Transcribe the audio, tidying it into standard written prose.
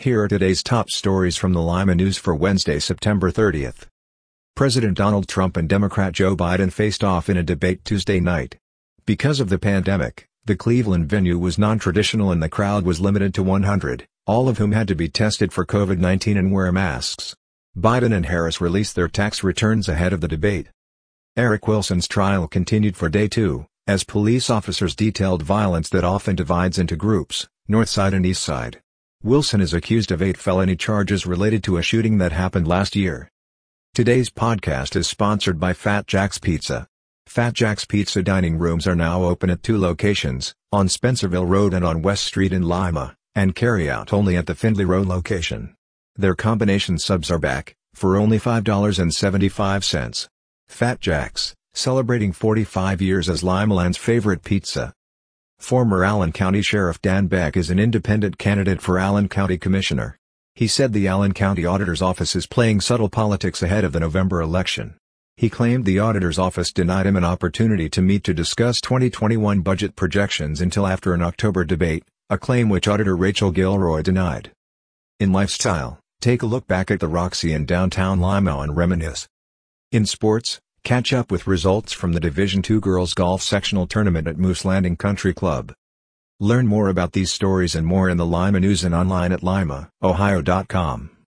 Here are today's top stories from the Lima News for Wednesday, September 30. President Donald Trump and Democrat Joe Biden faced off in a debate Tuesday night. Because of the pandemic, the Cleveland venue was non-traditional and the crowd was limited to 100, all of whom had to be tested for COVID-19 and wear masks. Biden and Harris released their tax returns ahead of the debate. Eric Wilson's trial continued for day two, as police officers detailed violence that often divides into groups, North Side and East Side. Wilson is accused of 8 felony charges related to a shooting that happened last year. Today's podcast is sponsored by Fat Jack's Pizza. Fat Jack's Pizza dining rooms are now open at 2 locations, on Spencerville Road and on West Street in Lima, and carry out only at the Findlay Road location. Their combination subs are back, for only $5.75. Fat Jack's, celebrating 45 years as Limaland's favorite pizza. Former Allen County Sheriff Dan Beck is an independent candidate for Allen County Commissioner. He said the Allen County Auditor's Office is playing subtle politics ahead of the November election. He claimed the Auditor's Office denied him an opportunity to meet to discuss 2021 budget projections until after an October debate, a claim which Auditor Rachel Gilroy denied. In lifestyle, take a look back at the Roxy in downtown Lima and reminisce. In sports, catch up with results from the Division II Girls Golf Sectional Tournament at Moose Landing Country Club. Learn more about these stories and more in the Lima News and online at limaohio.com.